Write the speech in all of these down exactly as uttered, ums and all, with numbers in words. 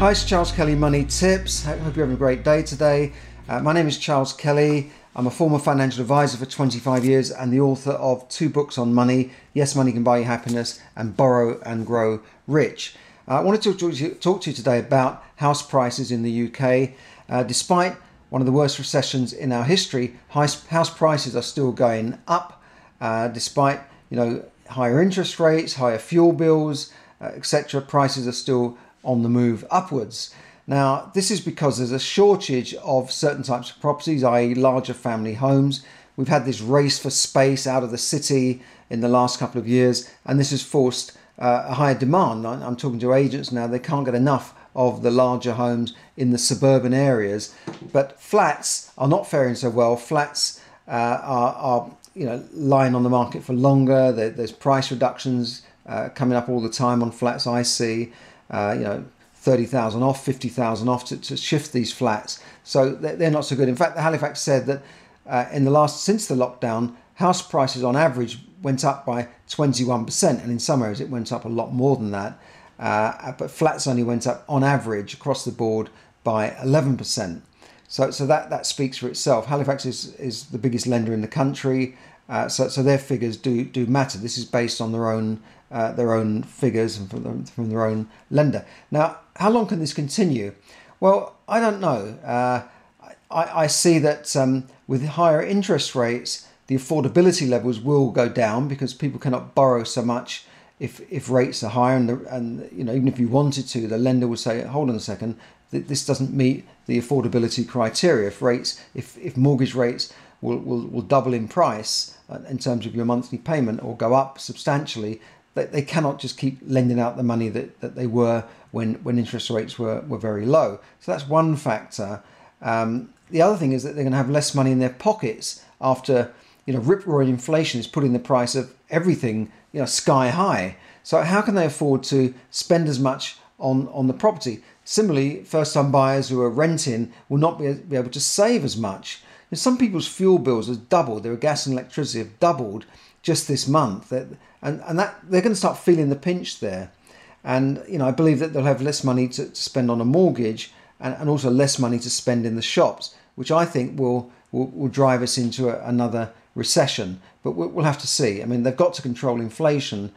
Hi, it's Charles Kelly Money Tips. I hope you're having a great day today. Uh, my name is Charles Kelly. I'm a former financial advisor for twenty-five years and the author of two books on money, Yes, Money Can Buy You Happiness and Borrow and Grow Rich. Uh, I wanted to talk to, you, talk to you today about house prices in the U K. Uh, despite one of the worst recessions in our history, house prices are still going up, uh, despite you know higher interest rates, higher fuel bills, uh, et cetera. Prices are still on the move upwards. Now, this is because there's a shortage of certain types of properties, that is larger family homes. We've had this race for space out of the city in the last couple of years, and this has forced uh, a higher demand. I'm talking to agents now, they can't get enough of the larger homes in the suburban areas, but flats are not faring so well. Flats uh, are, are, you know, lying on the market for longer. There, there's price reductions uh, coming up all the time on flats. I see, uh, you know, thirty thousand off, fifty thousand off to, to shift these flats. So they're not so good. In fact, the Halifax said that uh, in the last since the lockdown, house prices on average went up by twenty-one percent, and in some areas it went up a lot more than that. Uh, but flats only went up on average across the board by eleven percent. So so that, that speaks for itself. Halifax is, is the biggest lender in the country, uh, so so their figures do do matter. This is based on their own uh, their own figures and from, the, from their own lender. Now, how long can this continue? Well, I don't know. Uh, I, I see that um, with higher interest rates, the affordability levels will go down because people cannot borrow so much. If if rates are higher and the, and you know even if you wanted to, the lender would say, hold on a second, this doesn't meet the affordability criteria. If rates, if, if mortgage rates will, will, will double in price in terms of your monthly payment or go up substantially, that they cannot just keep lending out the money that, that they were when, when interest rates were, were very low. So that's one factor. Um, the other thing is that they're going to have less money in their pockets after. You know, rip-roaring inflation is putting the price of everything, you know, sky high. So how can they afford to spend as much on, on the property? Similarly, first-time buyers who are renting will not be, be able to save as much. And some people's fuel bills have doubled. Their gas and electricity have doubled just this month. And, and that they're going to start feeling the pinch there. And, you know, I believe that they'll have less money to, to spend on a mortgage and, and also less money to spend in the shops, which I think will, will, will drive us into a, another recession, but we'll have to see. I mean, they've got to control inflation,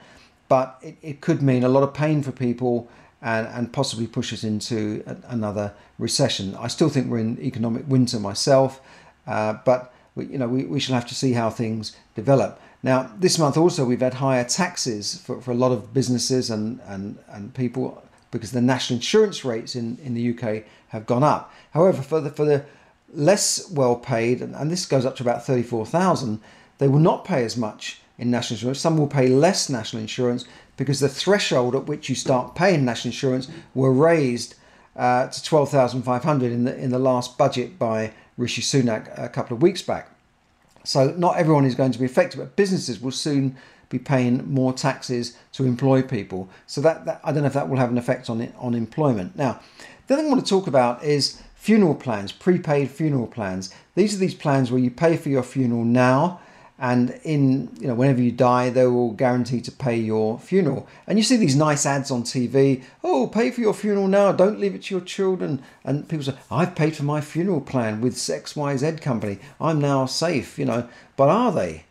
but it, it could mean a lot of pain for people and, and possibly push us into a, another recession. I still think we're in economic winter myself, uh, but we, you know, we, we shall have to see how things develop. Now, this month also, we've had higher taxes for, for a lot of businesses and, and, and people because the national insurance rates in, in the U K have gone up. However, for the for the less well paid, and this goes up to about thirty-four thousand, they will not pay as much in national insurance. Some will pay less national insurance because the threshold at which you start paying national insurance were raised uh, to twelve thousand five hundred in the in the last budget by Rishi Sunak a couple of weeks back. So not everyone is going to be affected, but businesses will soon be paying more taxes to employ people. So that, that I don't know if that will have an effect on it, on employment. Now, the other thing I want to talk about is funeral plans, prepaid funeral plans. These are these plans where you pay for your funeral now, and in you know whenever you die, they will guarantee to pay your funeral. And you see these nice ads on T V. Oh, pay for your funeral now. Don't leave it to your children. And people say, I've paid for my funeral plan with X Y Z company. I'm now safe. You know, but are they?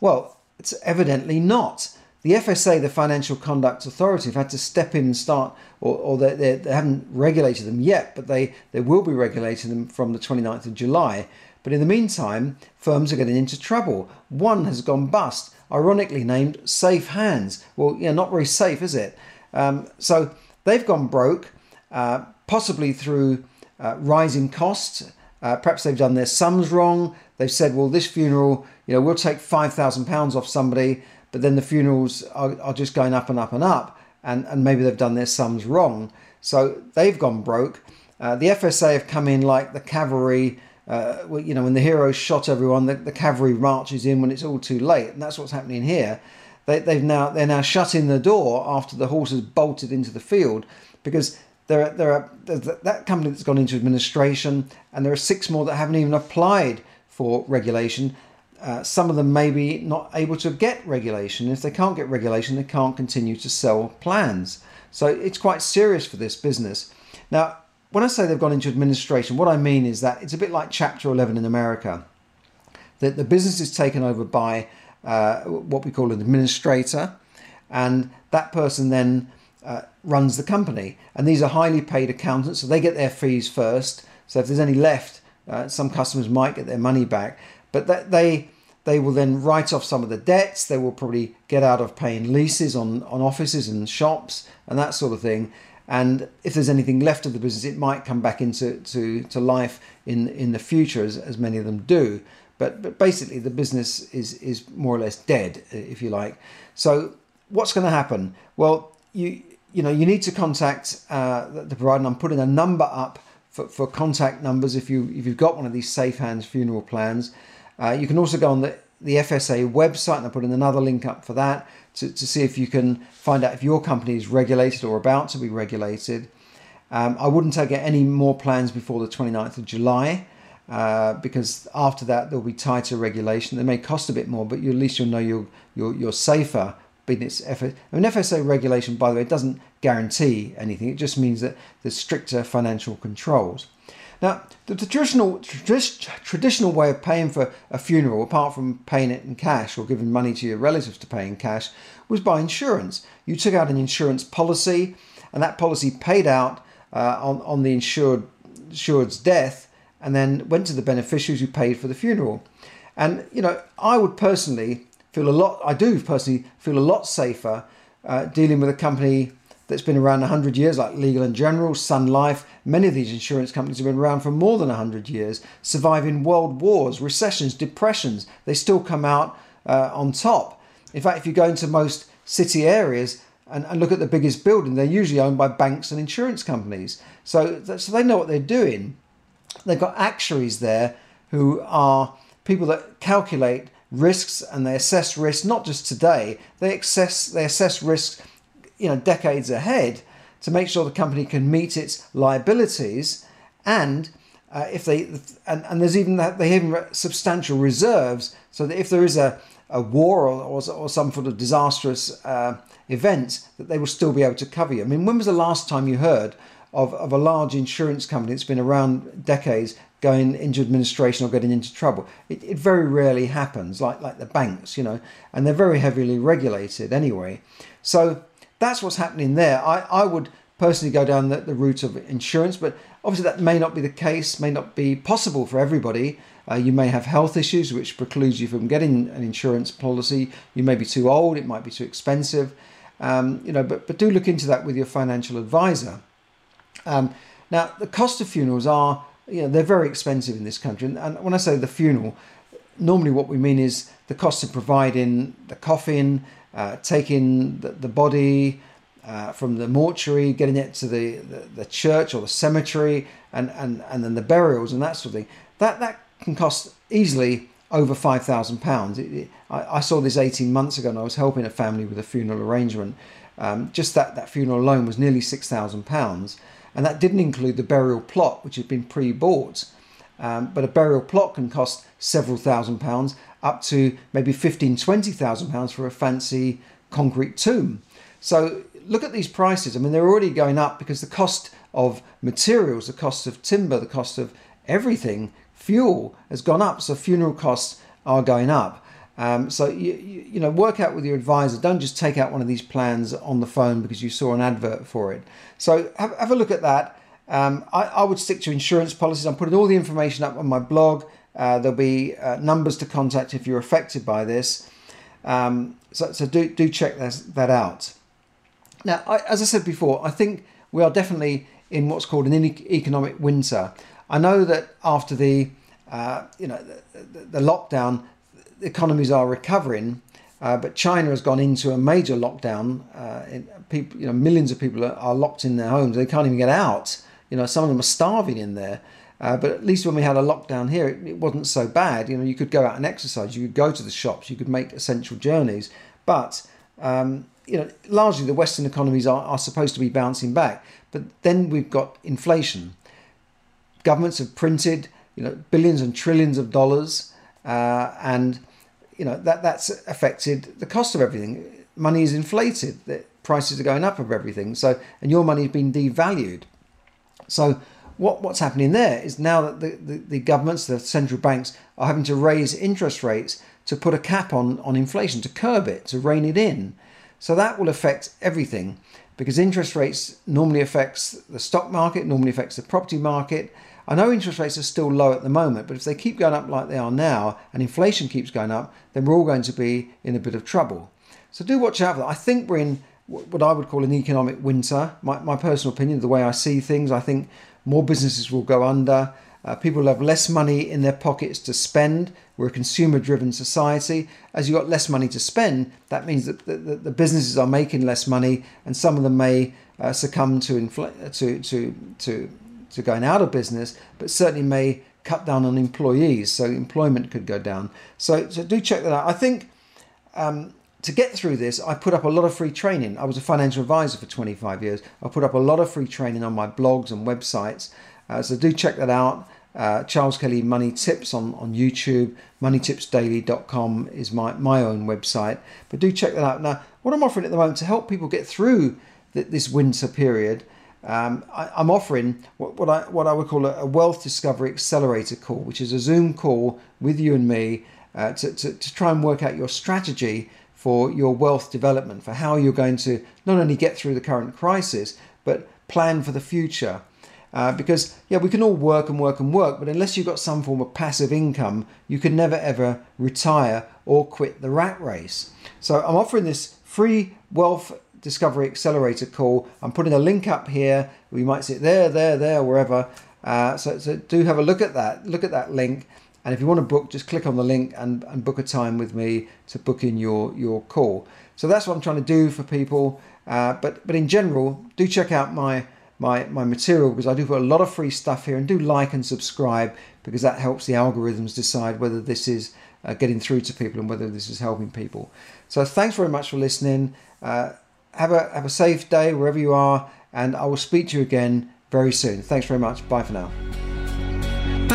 Well, it's evidently not. The F S A, the Financial Conduct Authority, have had to step in and start, or, or they, they, they haven't regulated them yet, but they, they will be regulating them from the twenty-ninth of July. But in the meantime, firms are getting into trouble. One has gone bust, ironically named Safe Hands. Well, you know, not very safe, is it? Um, so they've gone broke, uh, possibly through uh, rising costs. Uh, perhaps they've done their sums wrong. They've said, well, this funeral, you know, we'll take five thousand pounds off somebody, but then the funerals are, are just going up and up and up, and, and maybe they've done their sums wrong. So they've gone broke. Uh, the F S A have come in like the cavalry. Uh, you know, when the heroes shot everyone, the, the cavalry marches in when it's all too late, and that's what's happening here. They, they've now they're now shutting the door after the horse has bolted into the field, because there are, there are that company that's gone into administration, and there are six more that haven't even applied for regulation. Uh, some of them may be not able to get regulation. If they can't get regulation, they can't continue to sell plans. So it's quite serious for this business now. When I say they've gone into administration, what I mean is that it's a bit like Chapter eleven in America, that the business is taken over by uh, what we call an administrator, and that person then uh, runs the company. And these are highly paid accountants, so they get their fees first. So if there's any left, uh, some customers might get their money back, but that they they will then write off some of the debts. They will probably get out of paying leases on, on offices and shops and that sort of thing. And if there's anything left of the business, it might come back into to, to life in, in the future, as, as many of them do. But, but basically, the business is, is more or less dead, if you like. So what's going to happen? Well, you you know, you need to contact uh, the, the provider. And I'm putting a number up for, for contact numbers if, you, if you've got one of these Safe Hands funeral plans. Uh, you can also go on the, the F S A website, and I put in another link up for that, To, to see if you can find out if your company is regulated or about to be regulated. Um, I wouldn't take any more plans before the twenty-ninth of July, uh, because after that there'll be tighter regulation. They may cost a bit more, but you, at least you'll know you're, you're, you're safer. Being it's F S A. I mean, F S A regulation, by the way, doesn't guarantee anything. It just means that there's stricter financial controls. Now, the, the traditional, tra traditional way of paying for a funeral, apart from paying it in cash or giving money to your relatives to pay in cash, was by insurance. You took out an insurance policy, and that policy paid out uh, on, on the insured, insured's death, and then went to the beneficiaries who paid for the funeral. And, you know, I would personally feel a lot, I do personally feel a lot safer uh, dealing with a company that's been around a hundred years, like Legal and General, Sun Life. Many of these insurance companies have been around for more than a hundred years, surviving world wars, recessions, depressions. They still come out uh, on top. In fact, if you go into most city areas and, and look at the biggest building, they're usually owned by banks and insurance companies. So, so they know what they're doing. They've got actuaries there who are people that calculate risks, and they assess risks, not just today. They assess, they assess risks, you know, decades ahead, to make sure the company can meet its liabilities, and uh, if they and, and there's even that they have substantial reserves, so that if there is a, a war or, or, or some sort of disastrous uh, event, that they will still be able to cover you. I mean, when was the last time you heard of, of a large insurance company that's been around decades going into administration or getting into trouble? It, it very rarely happens, like like the banks, you know, and they're very heavily regulated anyway. So that's what's happening there. I, I would personally go down the, the route of insurance, but obviously that may not be the case, may not be possible for everybody. Uh, you may have health issues which precludes you from getting an insurance policy. You may be too old, it might be too expensive, um, you know, but, but do look into that with your financial advisor. Um, now, the cost of funerals are, you know, they're very expensive in this country. And, and when I say the funeral, normally what we mean is the cost of providing the coffin, Uh, taking the, the body uh, from the mortuary, getting it to the, the, the church or the cemetery, and, and, and then the burials and that sort of thing. That, that can cost easily over five thousand pounds. I, I saw this eighteen months ago, and I was helping a family with a funeral arrangement. Um, just that, that funeral alone was nearly six thousand pounds. And that didn't include the burial plot, which had been pre-bought. Um, but a burial plot can cost several thousand pounds, up to maybe fifteen, twenty thousand pounds for a fancy concrete tomb. So look at these prices. I mean, they're already going up because the cost of materials, the cost of timber, the cost of everything, fuel has gone up. So funeral costs are going up. Um, so, you, you, you know, work out with your advisor. Don't just take out one of these plans on the phone because you saw an advert for it. So have, have a look at that. Um, I, I would stick to insurance policies. I'm putting all the information up on my blog. Uh, there'll be uh, numbers to contact if you're affected by this. Um, so so do, do check that, that out. Now, I, as I said before, I think we are definitely in what's called an economic winter. I know that after the, uh, you know, the, the, the lockdown, the economies are recovering. Uh, Uh, but China has gone into a major lockdown. Uh, it, people, you know, millions of people are, are locked in their homes. They can't even get out. You know, some of them are starving in there. Uh, but at least when we had a lockdown here, it, it wasn't so bad. You know, you could go out and exercise. You could go to the shops. You could make essential journeys. But um, you know, largely the Western economies are, are supposed to be bouncing back. But then we've got inflation. Governments have printed, you know, billions and trillions of dollars, uh, and you know, that, that's affected the cost of everything. Money is inflated, the prices are going up of everything. So, and your money has been devalued. So what, what's happening there is now that the, the, the governments, the central banks are having to raise interest rates to put a cap on, on inflation, to curb it, to rein it in. So that will affect everything, because interest rates normally affects the stock market, normally affects the property market. I know interest rates are still low at the moment, but if they keep going up like they are now and inflation keeps going up, then we're all going to be in a bit of trouble. So do watch out for that. I think we're in what I would call an economic winter. My, my personal opinion, the way I see things, I think more businesses will go under. Uh, people will have less money in their pockets to spend. We're a consumer-driven society. As you've got less money to spend, that means that the, the, the businesses are making less money, and some of them may uh, succumb to infl- to to to to going out of business, but certainly may cut down on employees, so employment could go down. So, so do check that out. I think um, to get through this, I put up a lot of free training. I was a financial advisor for twenty-five years. I put up a lot of free training on my blogs and websites. Uh, so do check that out. Uh, Charles Kelly Money Tips on, on YouTube. Money Tips Daily dot com is my, my own website. But do check that out. Now, what I'm offering at the moment to help people get through th this winter period, um, I, I'm offering what, what, I, what I would call a, a Wealth Discovery Accelerator call, which is a Zoom call with you and me uh, to, to, to try and work out your strategy for your wealth development, for how you're going to not only get through the current crisis, but plan for the future. Uh, because, yeah, we can all work and work and work, but unless you've got some form of passive income, you can never, ever retire or quit the rat race. So I'm offering this free Wealth Discovery Accelerator call. I'm putting a link up here. We might see it there, there, there, wherever. Uh, so, so do have a look at that. Look at that link. And if you want to book, just click on the link and, and book a time with me to book in your, your call. So that's what I'm trying to do for people. Uh, but, but in general, do check out my... My, my material, because I do put a lot of free stuff here, and do like and subscribe, because that helps the algorithms decide whether this is uh, getting through to people and whether this is helping people. So thanks very much for listening. Uh, have a have a safe day wherever you are, and I will speak to you again very soon. Thanks very much. Bye for now.